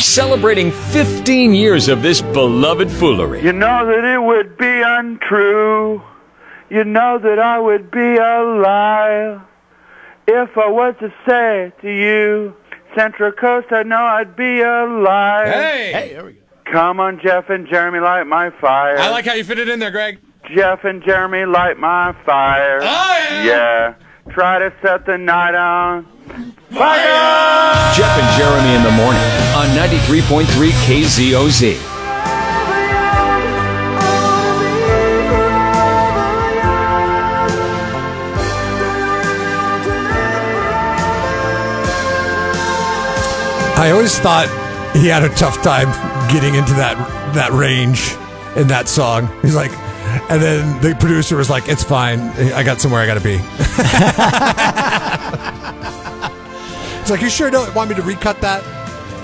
celebrating 15 years of this beloved foolery. You know that it would be untrue. You know that I would be a liar if I was to say to you, Central Coast, I know I'd be a liar. Hey, there we go. Come on, Jeff and Jeremy, light my fire. I like how you fit it in there, Greg. Jeff and Jeremy, light my fire. Oh, yeah. Yeah. Try to set the night on fire. Jeff and Jeremy in the morning on 93.3 KZOZ. I always thought he had a tough time getting into that range in that song. He's like, and then the producer was like, it's fine. I got somewhere I got to be. It's like, you sure don't want me to recut that?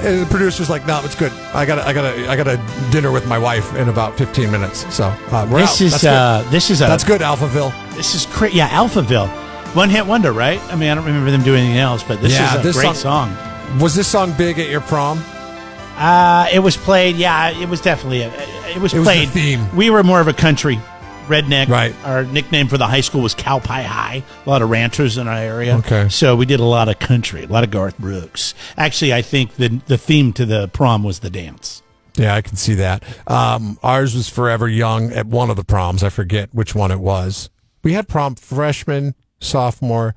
And the producer's like, no, it's good. I got a dinner with my wife in about 15 minutes. So we're this out. Is, that's good, Alphaville. This is crazy. Yeah, Alphaville. One hit wonder, right? I mean, I don't remember them doing anything else, but this is a great song. Was this song big at your prom? It was played. Yeah, it was definitely. It was played. The theme. We were more of a country redneck. Right. Our nickname for the high school was Cow Pie High. A lot of ranchers in our area. Okay. So we did a lot of country, a lot of Garth Brooks. Actually, I think the theme to the prom was the dance. Yeah, I can see that. Ours was Forever Young at one of the proms. I forget which one it was. We had prom freshman, sophomore,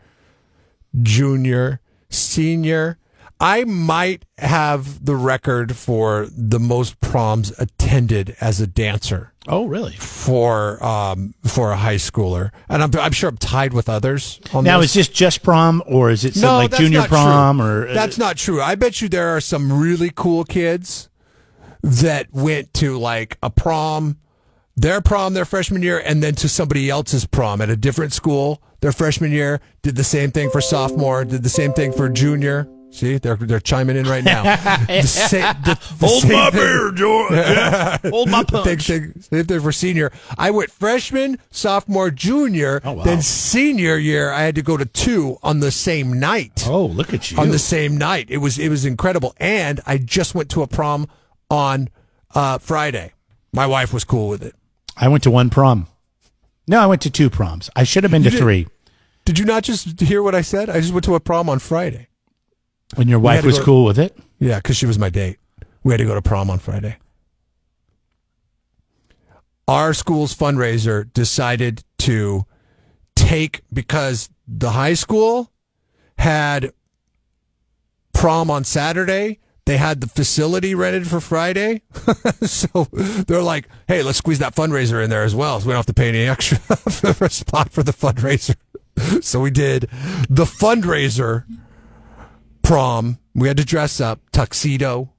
junior, senior. I might have the record for the most proms attended as a dancer. Oh, really? For a high schooler, and I'm sure I'm tied with others. Now, is this just prom, or is it some junior prom? Or that's not true. I bet you there are some really cool kids that went to like a prom, their prom, their freshman year, and then to somebody else's prom at a different school their freshman year. Did the same thing for sophomore. Did the same thing for junior. See, they're chiming in right now. Hold my beer, George. Hold my punch. If they were senior, I went freshman, sophomore, junior, then senior year. I had to go to two on the same night. Oh, look at you! On the same night, it was incredible. And I just went to a prom on Friday. My wife was cool with it. I went to one prom. No, I went to two proms. I should have been to three. Did you not just hear what I said? I just went to a prom on Friday. And your wife was cool with it? Yeah, because she was my date. We had to go to prom on Friday. Our school's fundraiser decided to take, because the high school had prom on Saturday. They had the facility rented for Friday. So they're like, hey, let's squeeze that fundraiser in there as well, so we don't have to pay any extra for a spot for the fundraiser. So we did the fundraiser prom. We had to dress up, tuxedo.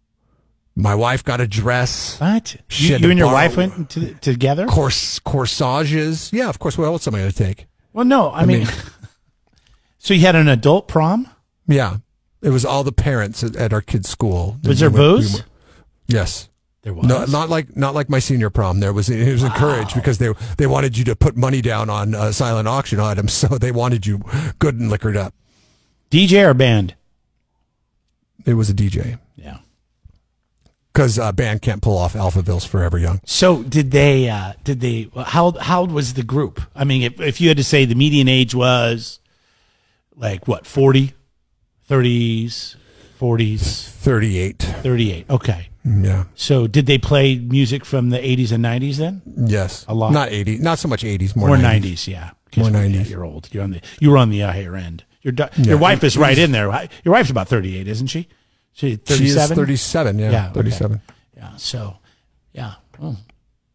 My wife got a dress. What? You and your wife went together? Corsages. Yeah, of course. What else am I going to take? Well, no, I mean. So you had an adult prom? Yeah. It was all the parents at our kids' school. Was there booze? Yes. There was. No, not like my senior prom. It was encouraged because they wanted you to put money down on silent auction items, so they wanted you good and liquored up. DJ or band? It was a DJ. Yeah. Because band can't pull off Alphaville's Forever Young. So did they, how old was the group? I mean, if you had to say the median age was like what, 40, 30s, 40s? 38. 38. Okay. Yeah. So did they play music from the 80s and 90s then? Yes. A lot. Not 80s, not so much 80s, more 90s. Yeah. More 90s. You're old. You were on the higher end. Your wife is right in there. Your wife's about 38, isn't she? She 37? She is 37, yeah. Yeah, okay. 37. Yeah, so, yeah. Oh,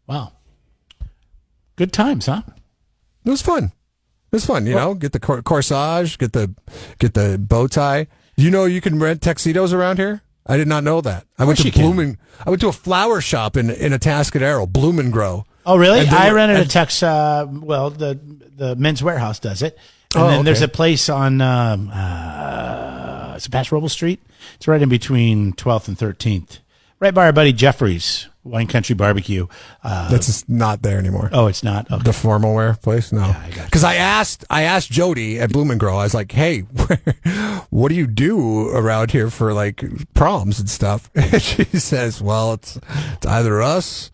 wow. Good times, huh? It was fun. You know, get the corsage, get the bow tie. You know you can rent tuxedos around here? I did not know that. I went to a flower shop in Atascadero, Bloom and Grow. Oh, really? I rented a tux. The Men's Warehouse does it. And there's a place on it's Paso Robles Street. It's right in between 12th and 13th, right by our buddy Jeffrey's Wine Country Barbecue. That's not there anymore. Oh, it's not? Okay. The formal wear place? No. Because yeah, I asked Jody at Bloom and Grow, I was like, hey, what do you do around here for like proms and stuff? And she says, well, it's either us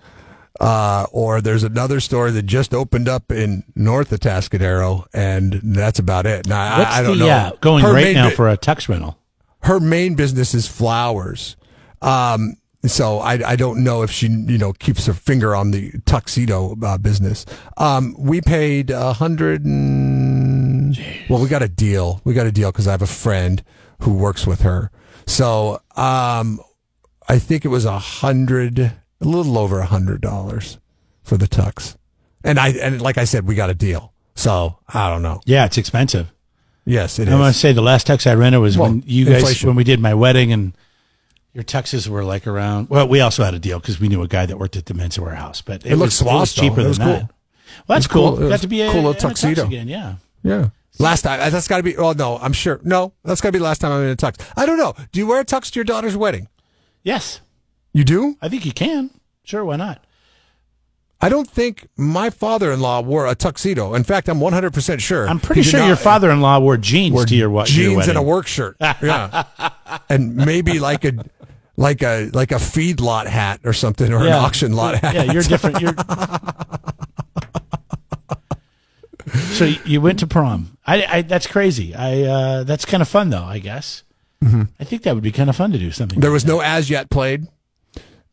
or there's another store that just opened up in North Atascadero, and that's about it. Now, I don't know. Yeah, going right now for a tux rental. Her main business is flowers. So I don't know if she, keeps her finger on the tuxedo business. We paid well, we got a deal. We got a deal because I have a friend who works with her. So I think it was a little over $100 for the tux. And like I said, we got a deal. So I don't know. Yeah, it's expensive. Yes, it is. I want to say the last tux I rented was when we did my wedding and. Your tuxes were like around. Well, we also had a deal because we knew a guy that worked at the men's warehouse, but it was cheaper than that. Cool. Well, that's cool. Got to be a cool tuxedo tux again. Yeah. Yeah. Last time. That's got to be. Oh no, I'm sure. No, that's got to be the last time I'm in a tux. I don't know. Do you wear a tux to your daughter's wedding? Yes. You do? I think you can. Sure. Why not? I don't think my father-in-law wore a tuxedo. In fact, I'm 100% sure. I'm pretty sure your father-in-law wore jeans to your wedding. Jeans and a work shirt. Yeah. And maybe like a feedlot hat or something, or an auction lot hat. Yeah, you're different. So you went to prom. I that's crazy. That's kind of fun though, I guess. Mm-hmm. I think that would be kind of fun to do something. There was no as yet played.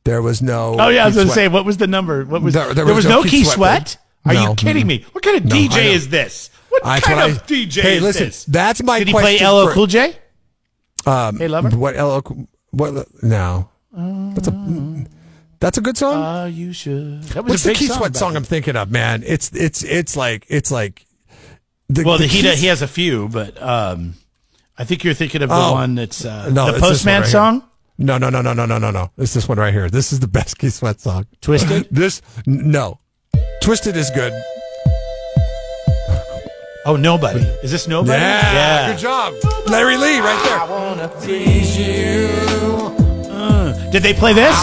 There was no. Oh yeah, I was going to say, what was the number? What was there was no Keith Sweat? Are you kidding me? What kind of DJ is this? What kind of DJ is this? That's my question. Did he play LL Cool J? Hey Lover. What LL? What now? That's a good song. You should. What's the Keith Sweat song I'm thinking of, man? It's like. He has a few, but I think you're thinking of the one that's the Postman song. No. It's this one right here. This is the best Keith Sweat song. Twisted? No. Twisted is good. Oh, Nobody. Is this Nobody? Yeah. Good job. Larry Lee right there. I wanna please you. Did they play this?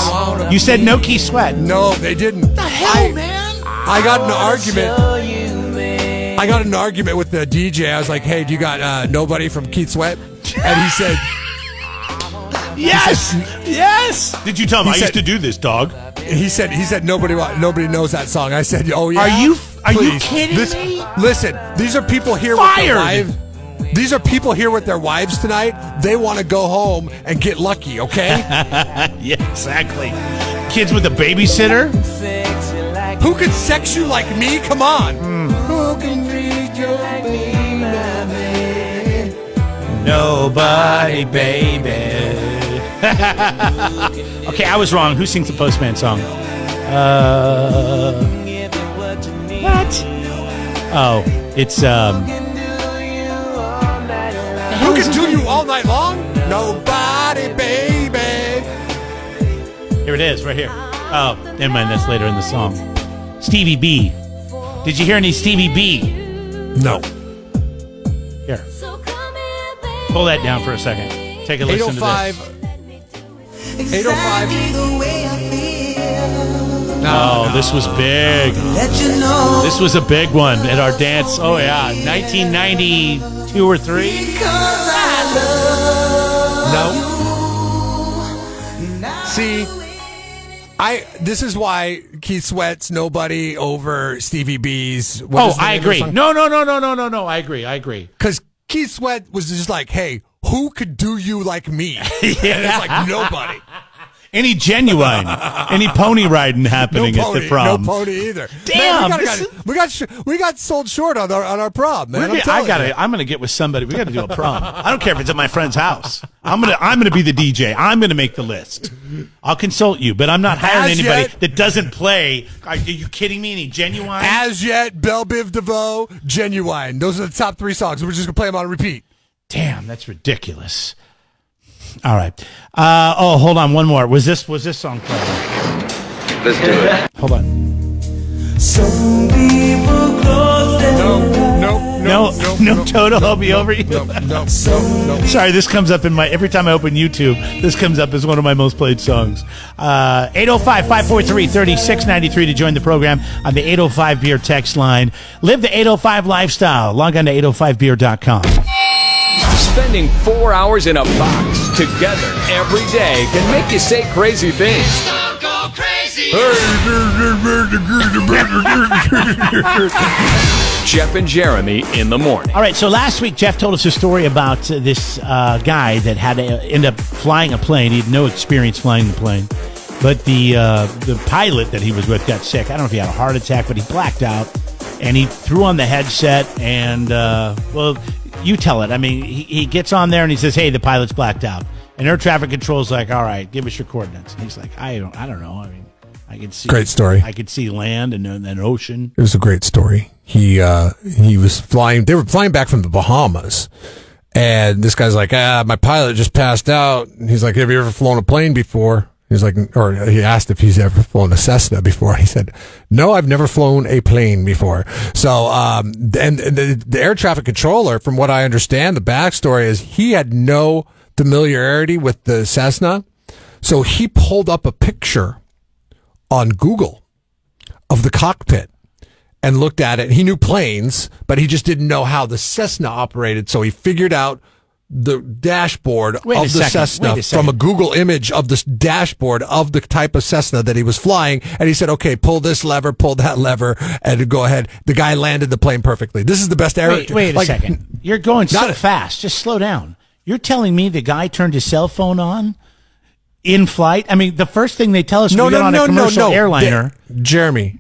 You said no Keith Sweat. No, they didn't. What the hell, man? I got an argument. I got an argument with the DJ. I was like, hey, do you got Nobody from Keith Sweat? And he said... Yes! Yes! Did you tell him I used to do this, dog? He said nobody knows that song. I said, oh yeah. Are you kidding me? Listen, these are people here with their wives. These are people here with their wives tonight. They want to go home and get lucky, okay? Yeah, exactly. Kids with a babysitter. Who can sex you like me? Come on. Who can read you like me? Nobody, baby. Okay, I was wrong. Who sings the Postman song? What? Oh, it's Who can do you all night long? Nobody, baby. Here it is, right here. Oh, never mind. That's later in the song. Stevie B. Did you hear any Stevie B? No. Here. Pull that down for a second. Take a listen to this. 805. No, this was big. This was a big one at our dance. Oh, yeah. 1992 or 3? No. See, this is why Keith Sweat's Nobody over Stevie B's. I agree. No. I agree. Because Keith Sweat was just like, hey, who could do you like me? Yeah. And it's like nobody. Any genuine, any pony riding happening at the prom. No pony either. Damn. Man, we got sold short on our prom, man. I'm gonna get with somebody. We gotta do a prom. I don't care if it's at my friend's house. I'm gonna be the DJ. I'm gonna make the list. I'll consult you, but I'm not hiring anybody that doesn't play. Are you kidding me? Any genuine? As yet, Bell Biv DeVoe, Genuine. Those are the top 3 songs. We're just gonna play them on repeat. Damn, that's ridiculous. All right. Hold on, one more. Was this song played? Let's do it. Hold on. Some people close their eyes. No. No, Toto, I'll be over you. No. Sorry, this comes up in my, every time I open YouTube, this comes up as one of my most played songs. 805-543-3693 to join the program on the 805 Beer text line. Live the 805 lifestyle. Log on to 805beer.com. Spending 4 hours in a box together every day can make you say crazy things. Jeff and Jeremy in the morning. All right, so last week Jeff told us a story about this guy that had to end up flying a plane. He had no experience flying the plane, but the pilot that he was with got sick. I don't know if he had a heart attack, but he blacked out, and he threw on the headset, and, well, you tell it. I mean, he gets on there, and he says, hey, the pilot's blacked out. And air traffic control's like, all right, give us your coordinates. And he's like, I don't know. I mean, I could see. Great story. I could see land and an ocean. It was a great story. He was flying. They were flying back from the Bahamas, and this guy's like, my pilot just passed out. And he's like, have you ever flown a plane before? He's like, or he asked if he's ever flown a Cessna before. He said, no, I've never flown a plane before. So, and the air traffic controller, from what I understand, the backstory is he had no familiarity with the Cessna, so he pulled up a picture on Google of the cockpit and looked at it. He knew planes, but he just didn't know how the Cessna operated. So he figured out the dashboard of the Cessna from a Google image of the dashboard of the type of Cessna that he was flying. And he said, okay, pull this lever, pull that lever, and go ahead. The guy landed the plane perfectly. This is the best air. Wait a second. You're going so fast. Just slow down. You're telling me the guy turned his cell phone on? In flight? I mean, the first thing they tell us when we get on a commercial airliner. Jeremy,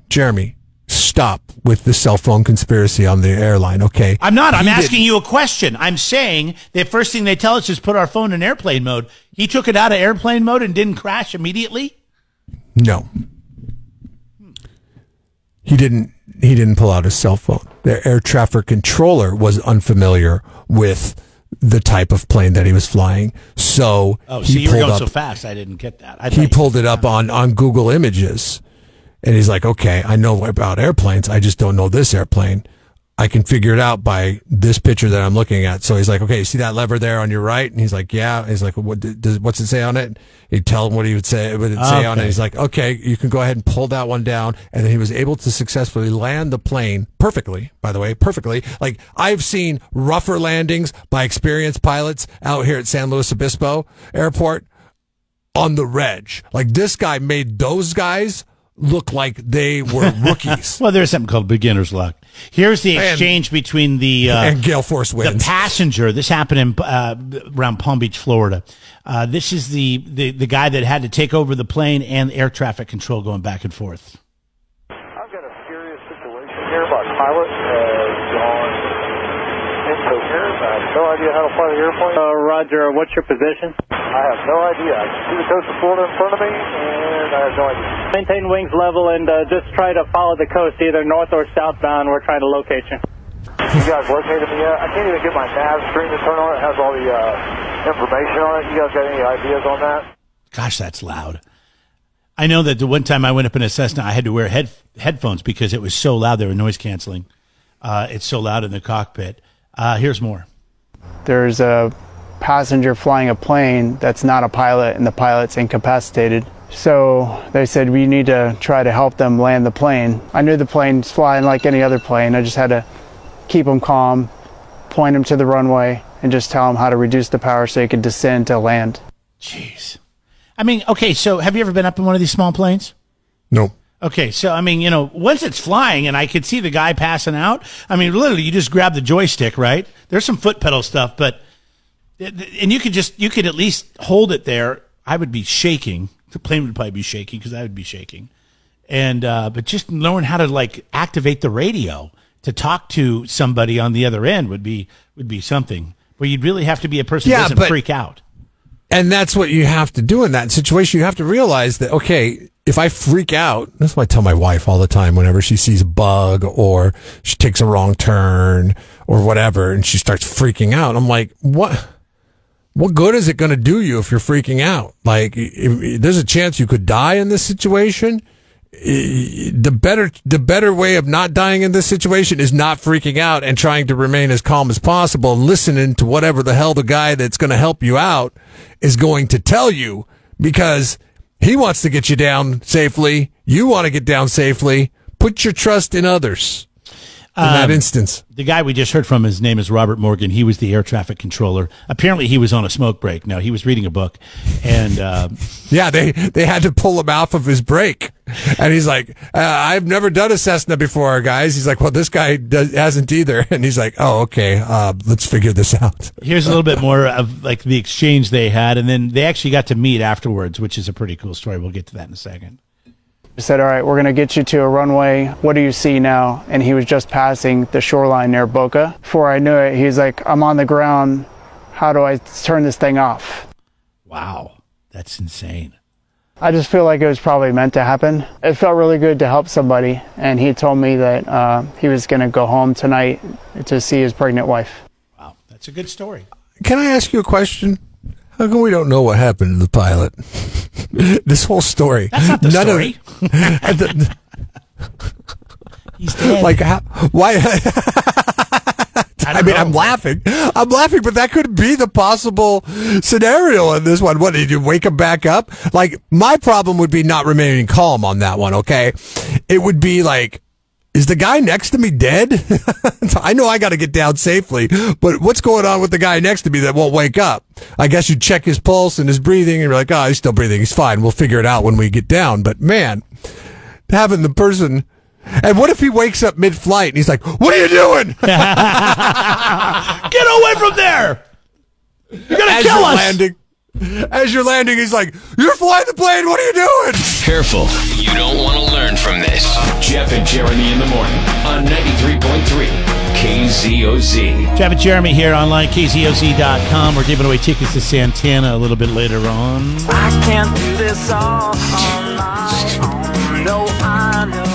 stop with the cell phone conspiracy on the airline, okay? I'm not. I'm asking you a question. I'm saying the first thing they tell us is put our phone in airplane mode. He took it out of airplane mode and didn't crash immediately? No. He didn't pull out his cell phone. The air traffic controller was unfamiliar with the type of plane that he was flying. So you were going up, so fast, I didn't get that. He pulled it up on Google Images, and he's like, okay, I know about airplanes. I just don't know this airplane. I can figure it out by this picture that I'm looking at. So he's like, okay, you see that lever there on your right? And he's like, yeah. He's like, what's it say on it? He'd tell him what he would say, what it'd say on it. He's like, okay, you can go ahead and pull that one down. And then he was able to successfully land the plane perfectly, by the way, perfectly. Like, I've seen rougher landings by experienced pilots out here at San Luis Obispo Airport on the reg. Like, this guy made those guys look like they were rookies. Well, there's something called beginner's luck. Here's the exchange between the and gale force winds. The passenger. This happened in around Palm Beach, Florida. This is the guy that had to take over the plane and air traffic control going back and forth. I've got a serious situation here. My pilot has gone incoherent. I have no idea how to fly the airplane. Roger, what's your position? I have no idea. I can see the coast of Florida in front of me, and I have no idea. Maintain wings level and just try to follow the coast, either north or southbound. We're trying to locate you. You guys located me yet? I can't even get my nav screen to turn on. It has all the information on it. You guys got any ideas on that? Gosh, that's loud. I know that the one time I went up in a Cessna, I had to wear headphones because it was so loud. They were noise canceling. It's so loud in the cockpit. Here's more. There's a passenger flying a plane that's not a pilot, and the pilot's incapacitated. So they said, we need to try to help them land the plane. I knew the plane's flying like any other plane. I just had to keep them calm, point them to the runway, and just tell them how to reduce the power so they could descend to land. Jeez. I mean, okay, so have you ever been up in one of these small planes? No. Okay, so, I mean, you know, once it's flying and I could see the guy passing out, I mean, literally, you just grab the joystick, right? There's some foot pedal stuff, but, and you could at least hold it there. I would be shaking. The plane would probably be shaking because I would be shaking. And, but just knowing how to like activate the radio to talk to somebody on the other end would be something where you'd really have to be a person who doesn't freak out. And that's what you have to do in that situation. You have to realize that, okay, if I freak out, that's why I tell my wife all the time whenever she sees a bug or she takes a wrong turn or whatever and she starts freaking out. I'm like, what good is it going to do you if you're freaking out? Like, there's a chance you could die in this situation, the better way of not dying in this situation is not freaking out and trying to remain as calm as possible and listening to whatever the hell the guy that's going to help you out is going to tell you, because he wants to get you down safely. You want to get down safely. Put your trust in others in that instance. The guy we just heard from, his name is Robert Morgan. He was the air traffic controller. Apparently, he was on a smoke break. No, he was reading a book. And yeah, they had to pull him off of his break. And he's like, I've never done a Cessna before, guys. He's like, well, this guy hasn't either. And he's like, oh, okay, let's figure this out. Here's a little bit more of like the exchange they had. And then they actually got to meet afterwards, which is a pretty cool story. We'll get to that in a second. Said, all right, we're going to get you to a runway. What do you see now? And he was just passing the shoreline near Boca. Before I knew it, he's like, I'm on the ground. How do I turn this thing off? Wow, that's insane. I just feel like it was probably meant to happen. It felt really good to help somebody. And he told me that he was going to go home tonight to see his pregnant wife. Wow, that's a good story. Can I ask you a question? How come we don't know what happened to the pilot? This whole story. That's not the story. He's dead. Like, why? I mean, know. I'm laughing, but that could be the possible scenario in this one. What, did you wake him back up? Like, my problem would be not remaining calm on that one, okay? It would be like, is the guy next to me dead? I know I got to get down safely, but what's going on with the guy next to me that won't wake up? I guess you check his pulse and his breathing, and you're like, oh, he's still breathing. He's fine. We'll figure it out when we get down. But, man, having the person... And what if he wakes up mid-flight and he's like, what are you doing? Get away from there! You're going to kill us! As you're landing, he's like, you're flying the plane. What are you doing? Careful. You don't want to learn from this. Jeff and Jeremy in the morning on 93.3 KZOZ. Jeff and Jeremy here online, KZOZ.com. We're giving away tickets to Santana a little bit later on. I can't do this all night. No, I know.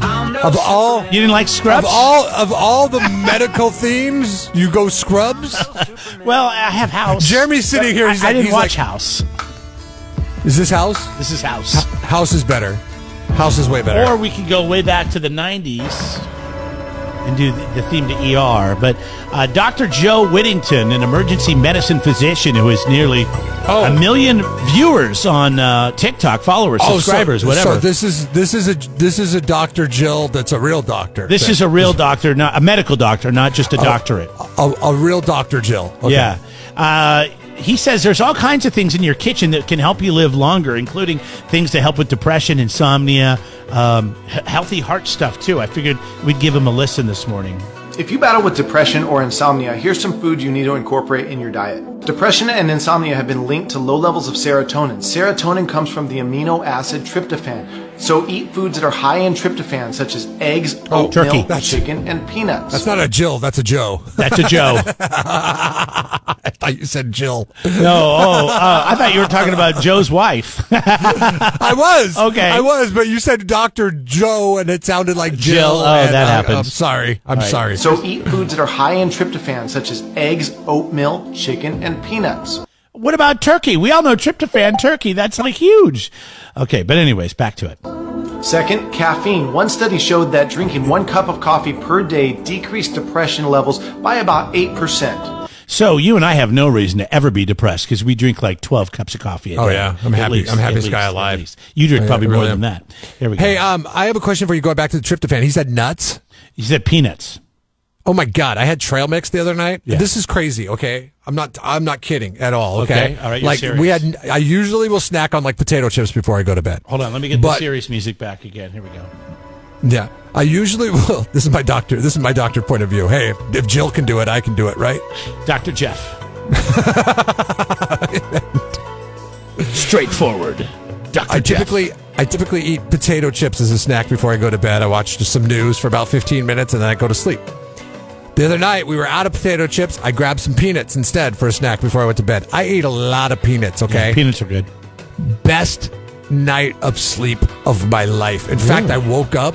I'm no of all, you didn't like Scrubs? Of all the medical themes, you go Scrubs? Well, I have House. Jeremy's sitting here. He's I like, didn't he's watch like, House. Is this House? This is House. House is better. House is way better. Or we can go way back to the 90s and do the theme to ER. But Dr. Joe Whittington, an emergency medicine physician who has nearly a million viewers on TikTok, followers, subscribers, whatever. So this is a Dr. Jill that's a real doctor. This is a real doctor, not a medical doctor, not just a doctorate. A real Dr. Jill. Okay. Yeah. He says there's all kinds of things in your kitchen that can help you live longer, including things to help with depression, insomnia, healthy heart stuff, too. I figured we'd give him a listen this morning. If you battle with depression or insomnia, here's some food you need to incorporate in your diet. Depression and insomnia have been linked to low levels of serotonin. Serotonin comes from the amino acid tryptophan. So eat foods that are high in tryptophan, such as eggs, oatmeal, turkey, chicken, and peanuts. That's not a Jill. That's a Joe. That's a Joe. I thought you said Jill. No, I thought you were talking about Joe's wife. I was. Okay. I was, but you said Dr. Joe, and it sounded like Jill. That happens. I'm sorry. I'm sorry. So eat foods that are high in tryptophan, such as eggs, oatmeal, chicken, and peanuts. What about turkey? We all know tryptophan turkey. That's like huge. Okay, but anyways, back to it. Second, caffeine. One study showed that drinking 1 cup of coffee per day decreased depression levels by about 8%. So you and I have no reason to ever be depressed because we drink like 12 cups of coffee a day. Oh, yeah. I'm happy, alive. You drink probably more than that. Here we go. Hey, I have a question for you going back to the tryptophan. He said nuts? He said peanuts. Oh my God! I had trail mix the other night. Yeah. This is crazy. Okay, I'm not kidding at all. Okay, all right. You're like serious. I usually will snack on like potato chips before I go to bed. Hold on, let me get the serious music back again. Here we go. Yeah, I usually will. This is my doctor. This is my doctor point of view. Hey, if Jill can do it, I can do it, right? Dr. Jeff. Straightforward. Dr. Jeff. I typically eat potato chips as a snack before I go to bed. I watch just some news for about 15 minutes and then I go to sleep. The other night, we were out of potato chips. I grabbed some peanuts instead for a snack before I went to bed. I ate a lot of peanuts, okay? Yeah, peanuts are good. Best night of sleep of my life. In fact, I woke up,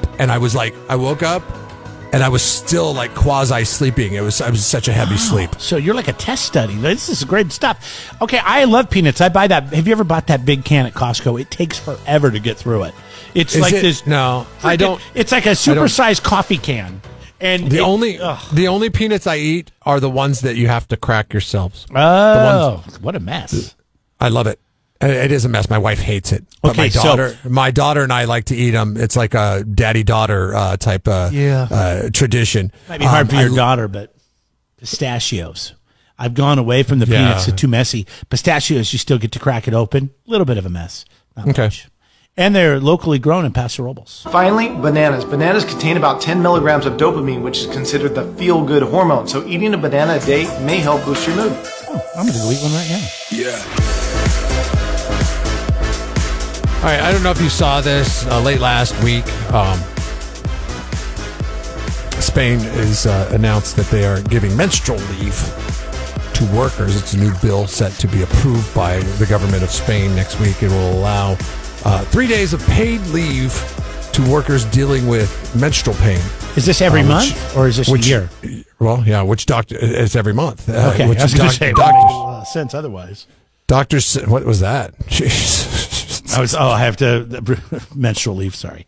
and I was still like quasi sleeping. I was such a heavy sleep. So you're like a test study. This is great stuff. Okay, I love peanuts. I buy that. Have you ever bought that big can at Costco? It takes forever to get through it. It's like a supersized coffee can. And the only peanuts I eat are the ones that you have to crack yourselves. Oh, what a mess! I love it. It is a mess. My wife hates it. But okay, my daughter and I like to eat them. It's like a daddy-daughter type tradition. Might be hard for your daughter, but pistachios. I've gone away from the peanuts. They're too messy. Pistachios, you still get to crack it open. A little bit of a mess. Not much. And they're locally grown in Paso Robles. Finally, bananas. Bananas contain about 10 milligrams of dopamine, which is considered the feel-good hormone. So eating a banana a day may help boost your mood. Oh, I'm going to eat one right now. Yeah. All right, I don't know if you saw this late last week. Spain has announced that they are giving menstrual leave to workers. It's a new bill set to be approved by the government of Spain next week. It will allow 3 days of paid leave to workers dealing with menstrual pain. Is this every month or is this a year? Well, yeah, which doctor? It's every month. Okay, which I was going to say, doctors. Sense otherwise. Doctors, what was that? Jeez. I have to menstrual leave. Sorry.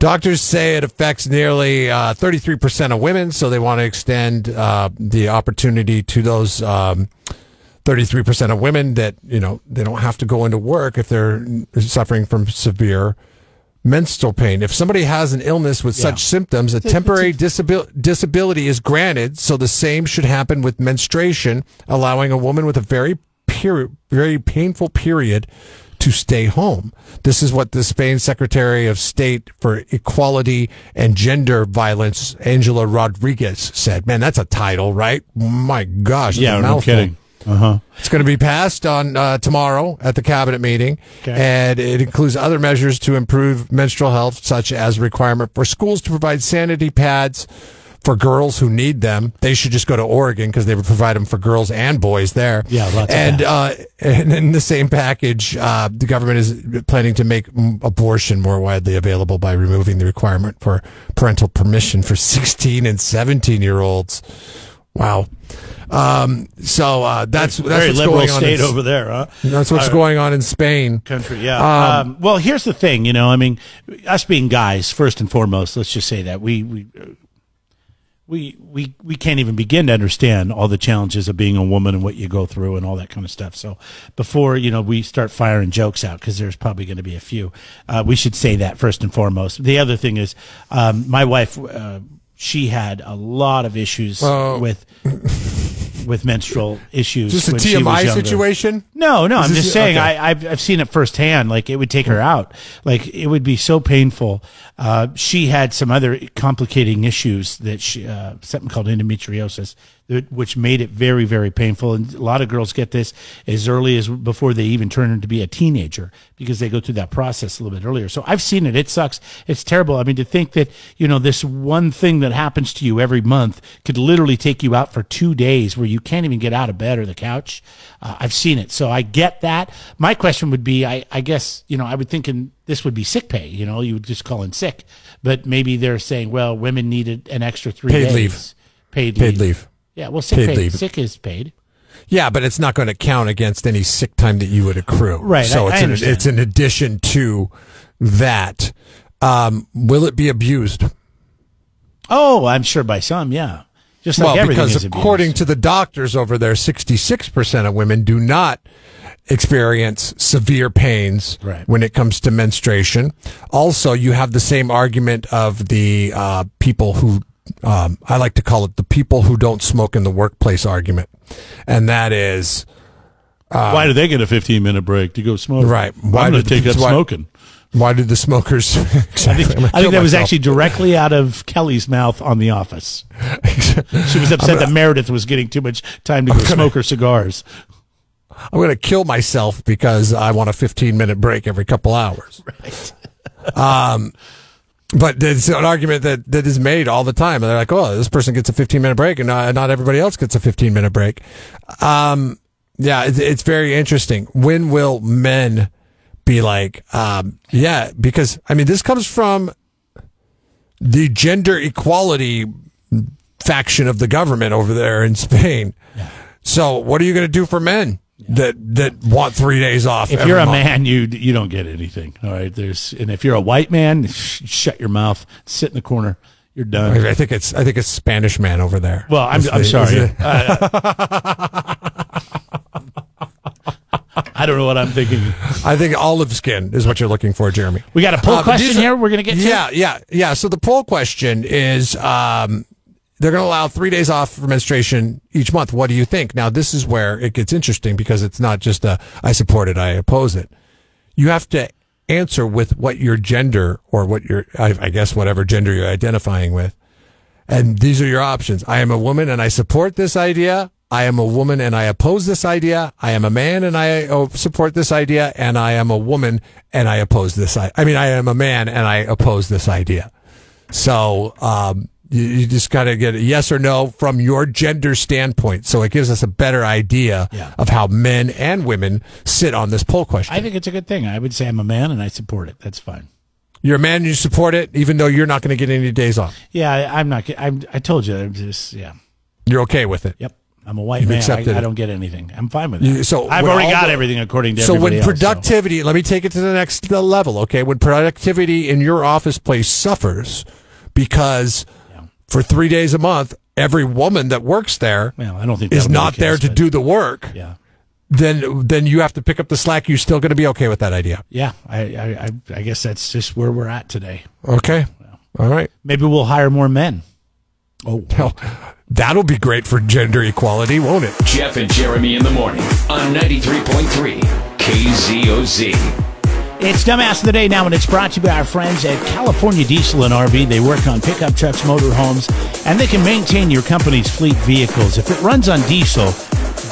Doctors say it affects nearly 33% of women, so they want to extend the opportunity to those. 33% of women that, they don't have to go into work if they're suffering from severe menstrual pain. If somebody has an illness with such symptoms, a temporary disability is granted. So the same should happen with menstruation, allowing a woman with a very painful period to stay home. This is what the Spain Secretary of State for Equality and Gender Violence, Angela Rodriguez, said. Man, that's a title, right? My gosh. Yeah, no kidding. Uh-huh. It's going to be passed on tomorrow at the cabinet meeting, and it includes other measures to improve menstrual health, such as requirement for schools to provide sanitary pads for girls who need them. They should just go to Oregon because they would provide them for girls and boys there. Yeah, lots of that. And in the same package, the government is planning to make abortion more widely available by removing the requirement for parental permission for 16 and 17-year-olds. Wow. So that's very liberal state over there, huh? That's what's going on in Spain. Country, yeah. Well, here's the thing, I mean, us being guys, first and foremost, let's just say that we can't even begin to understand all the challenges of being a woman and what you go through and all that kind of stuff. So before, we start firing jokes out, because there's probably going to be a few, we should say that first and foremost. The other thing is, my wife, she had a lot of issues with menstrual issues. Is this a TMI situation? No. I'm just saying, okay. I've seen it firsthand. Like, it would take her out. Like, it would be so painful. She had some other complicating issues that something called endometriosis, which made it very, very painful. And a lot of girls get this as early as before they even turn into be a teenager, because they go through that process a little bit earlier. So I've seen it. It sucks. It's terrible. I mean, to think that, this one thing that happens to you every month could literally take you out for 2 days where you can't even get out of bed or the couch. I've seen it. So I get that. My question would be, I guess, I would think this would be sick pay. You would just call in sick, but maybe they're saying, well, women needed an extra 3 days. Paid leave. Yeah, well, sick is paid. Yeah, but it's not going to count against any sick time that you would accrue. Right. So it's in addition to that. Will it be abused? Oh, I'm sure by some, yeah. Just like everything is abused. Well, because according to the doctors over there, 66% of women do not experience severe pains when it comes to menstruation. Also, you have the same argument of the people who... I like to call it the people who don't smoke in the workplace argument. And that is... why do they get a 15-minute break to go smoke? Right. Why do they take up smoking? Why do the smokers... Exactly. I think that was actually directly out of Kelly's mouth on The Office. She was upset that Meredith was getting too much time to go smoke her cigars. I'm going to kill myself because I want a 15-minute break every couple hours. Right. But it's an argument that is made all the time. They're like, oh, this person gets a 15-minute break and not everybody else gets a 15-minute break. It's very interesting. When will men be like, yeah, because, I mean, this comes from the gender equality faction of the government over there in Spain. Yeah. So what are you going to do for men that want 3 days off? If you're a man, you don't get anything. All right. And if you're a white man, shut your mouth, sit in the corner. You're done. I think it's Spanish man over there. Well, I'm sorry. I don't know what I'm thinking. I think olive skin is what you're looking for, Jeremy. We got a poll question here we're going to get to. Yeah. So the poll question is they're going to allow 3 days off for menstruation each month. What do you think? Now, this is where it gets interesting because it's not just a I support it, I oppose it. You have to answer with what your gender or what your, I guess, whatever gender you're identifying with. And these are your options. I am a woman and I support this idea. I am a woman and I oppose this idea. I am a man and I support this idea. And I am a woman and I oppose this. I am a man and I oppose this idea. So, you just got to get a yes or no from your gender standpoint. So it gives us a better idea of how men and women sit on this poll question. I think it's a good thing. I would say I'm a man and I support it. That's fine. You're a man and you support it, even though you're not going to get any days off. Yeah, I'm not. I told you. I'm just, yeah. You're okay with it. Yep. I'm a white man. I don't get anything. I'm fine with it. So I've already got everything according to everybody else. So when productivity, let me take it to the next level, okay? When productivity in your office place suffers because for 3 days a month, every woman that works there is not there to do the work, then you have to pick up the slack. You're still going to be okay with that idea. Yeah, I guess that's just where we're at today. Okay. Well, all right. Maybe we'll hire more men. Oh, well, that'll be great for gender equality, won't it? Jeff and Jeremy in the morning on 93.3 KZOZ. It's Dumbass of the Day now, and it's brought to you by our friends at California Diesel and RV. They work on pickup trucks, motorhomes, and they can maintain your company's fleet vehicles. If it runs on diesel,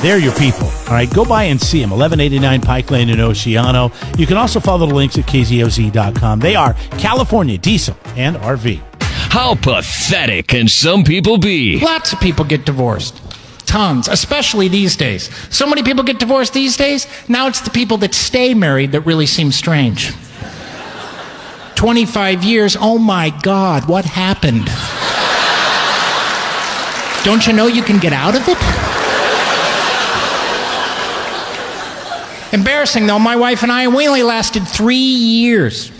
they're your people. All right, go by and see them. 1189 Pike Lane in Oceano. You can also follow the links at KZOZ.com. They are California Diesel and RV. How pathetic can some people be? Lots of people get divorced. Tons, especially these days. So many people get divorced these days. Now it's the people that stay married that really seem strange. 25 years, oh my God, what happened? Don't you know you can get out of it? Embarrassing though, my wife and I, we only lasted 3 years.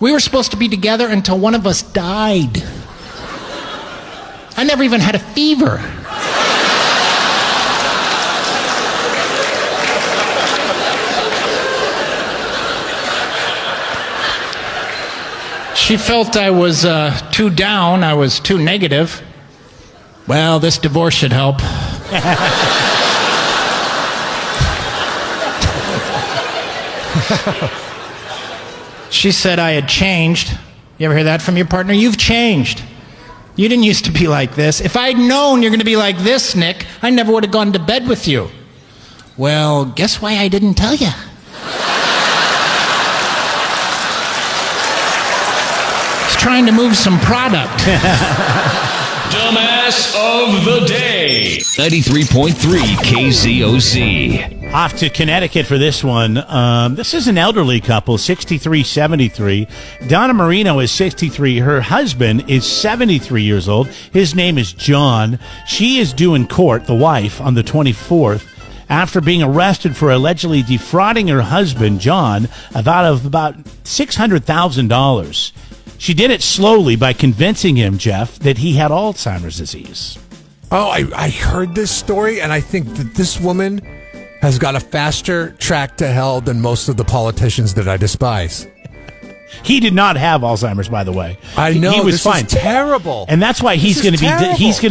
We were supposed to be together until one of us died. I never even had a fever. She felt I was too down, I was too negative. Well, this divorce should help. She said I had changed. You ever hear that from your partner? You've changed. You didn't used to be like this. If I'd known you're going to be like this, Nick, I never would have gone to bed with you. Well, guess why I didn't tell you? Trying to move some product. Dumbass of the Day. 93.3 KZOZ. Off to Connecticut for this one. This is an elderly couple, 63-73. Donna Marino is 63. Her husband is 73 years old. His name is John. She is due in court, the wife, on the 24th. After being arrested for allegedly defrauding her husband, John, of about $600,000. She did it slowly by convincing him, Jeff, that he had Alzheimer's disease. Oh, I heard this story, and I think that this woman has got a faster track to hell than most of the politicians that I despise. He did not have Alzheimer's, by the way. I know, he was this fine. Is terrible. And that's why he's going to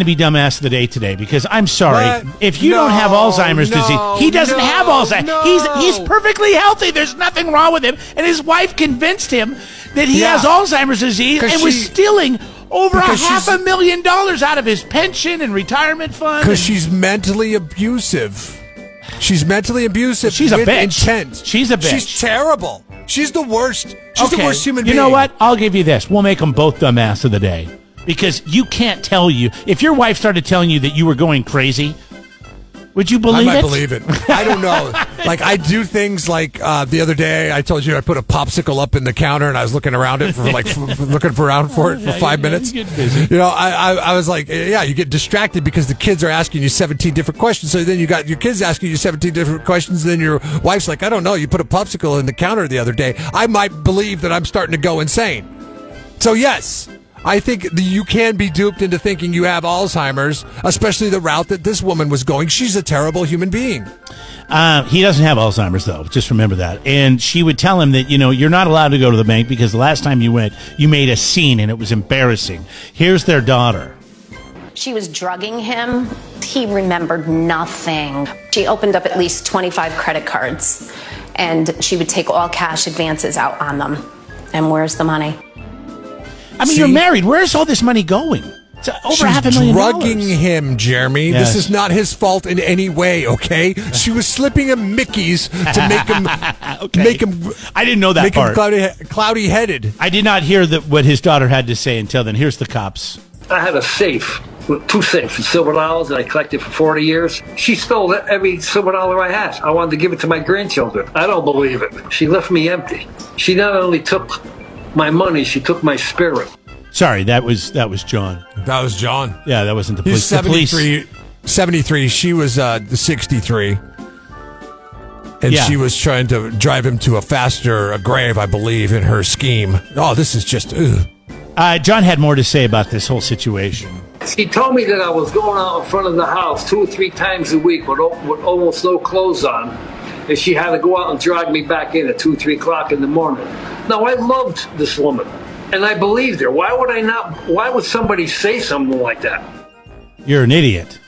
be Dumbass of the Day today, because I'm sorry, what? If you don't have Alzheimer's disease, he doesn't have Alzheimer's. No. He's perfectly healthy. There's nothing wrong with him. And his wife convinced him that he has Alzheimer's disease and was stealing over $500,000 out of his pension and retirement fund. Because she's mentally abusive. She's mentally abusive. She's a bitch. Intent. She's a bitch. She's terrible. She's the worst. She's the worst human being. You know what? I'll give you this. We'll make them both Dumbass of the Day. Because you can't tell you. If your wife started telling you that you were going crazy, Would you believe it? I might believe it. I don't know. Like, I do things like the other day, I told you I put a popsicle up in the counter and I was looking around it for like, looking around for it for 5 minutes. You get busy. You know, I was like, yeah, you get distracted because the kids are asking you 17 different questions. So then you got your kids asking you 17 different questions. Then your wife's like, I don't know. You put a popsicle in the counter the other day. I might believe that I'm starting to go insane. So, yes. I think you can be duped into thinking you have Alzheimer's, especially the route that this woman was going. She's a terrible human being. He doesn't have Alzheimer's, though. Just remember that. And she would tell him that, you know, you're not allowed to go to the bank because the last time you went, you made a scene and it was embarrassing. Here's their daughter. She was drugging him. He remembered nothing. She opened up at least 25 credit cards, and she would take all cash advances out on them. And where's the money? I mean, see, you're married. Where's all this money going? It's over $500,000. She's drugging him, Jeremy. Yes. This is not his fault in any way, okay? She was slipping him Mickeys to make him... okay. Make him. I didn't know that make part. Make him cloudy-headed. I did not hear what his daughter had to say until then. Here's the cops. I have a safe, two safes with silver dollars that I collected for 40 years. She stole every silver dollar I had. I wanted to give it to my grandchildren. I don't believe it. She left me empty. She not only took... my money, she took my spirit. Sorry, that was John. That was John. Yeah, that wasn't the police. He's 73. The police. 73. She was 63. And yeah. She was trying to drive him to a faster grave, I believe, in her scheme. Oh, this is just ugh. John had more to say about this whole situation. He told me that I was going out in front of the house 2 or 3 times a week with almost no clothes on. And she had to go out and drag me back in at 2 or 3 o'clock in the morning. Now, I loved this woman, and I believed her. Why would I not? Why would somebody say something like that? You're an idiot.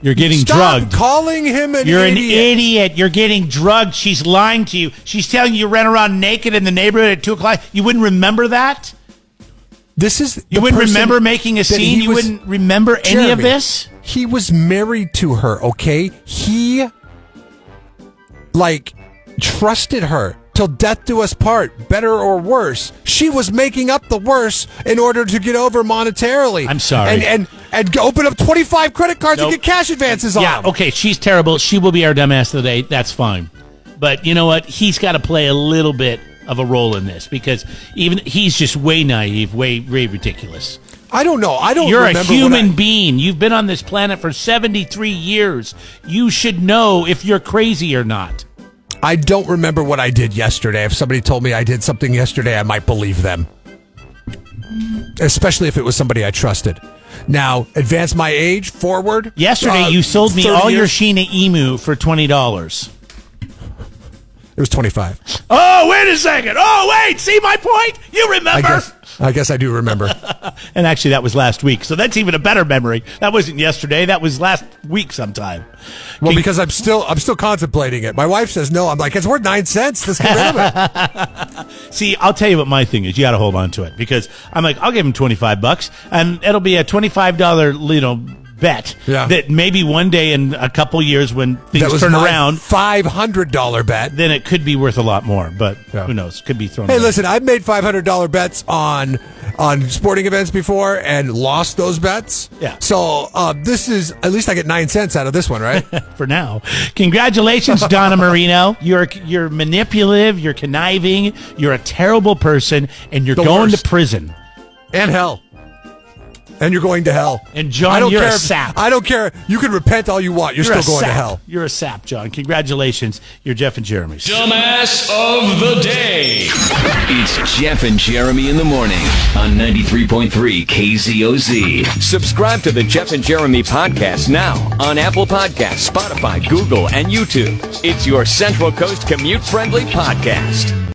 You're getting drugged. Stop calling him an idiot. You're an idiot. You're getting drugged. She's lying to you. She's telling you ran around naked in the neighborhood at 2 o'clock. You wouldn't remember that? This is you wouldn't remember making a scene? You wouldn't remember any of this? He was married to her, okay? He... like, trusted her till death do us part, better or worse. She was making up the worse in order to get over monetarily. I'm sorry. And open up 25 credit cards and get cash advances on them. Yeah, okay, she's terrible. She will be our dumbass of the day. That's fine. But you know what? He's got to play a little bit of a role in this because even he's just way naive, way ridiculous. I don't know. I don't. You're a human being. You've been on this planet for 73 years. You should know if you're crazy or not. I don't remember what I did yesterday. If somebody told me I did something yesterday, I might believe them. Especially if it was somebody I trusted. Now, advance my age forward. Yesterday, you sold me all your Sheena Emu for $20. It was $25. Oh, wait a second. Oh, wait. See my point? You remember? I guess I do remember. And actually, that was last week. So that's even a better memory. That wasn't yesterday. That was last week sometime. Well, because I'm still contemplating it. My wife says no. I'm like, it's worth 9 cents. Let's get rid of it. See, I'll tell you what my thing is. You got to hold on to it because I'm like, I'll give him $25 and it'll be a $25, you know, bet that maybe one day in a couple years when things turn around, $500 bet, then it could be worth a lot more. But who knows? Could be thrown. Hey, listen, I've made $500 bets on sporting events before and lost those bets. Yeah. So this is at least I get 9 cents out of this one, right? For now, congratulations, Donna Marino. You're manipulative. You're conniving. You're a terrible person, and you're going to prison and hell. And you're going to hell. And John, you're a sap. I don't care. You can repent all you want. You're still going to hell. You're a sap, John. Congratulations. You're Jeff and Jeremy. Dumbass of the day. It's Jeff and Jeremy in the morning on 93.3 KZOZ. Subscribe to the Jeff and Jeremy podcast now on Apple Podcasts, Spotify, Google, and YouTube. It's your Central Coast commute-friendly podcast.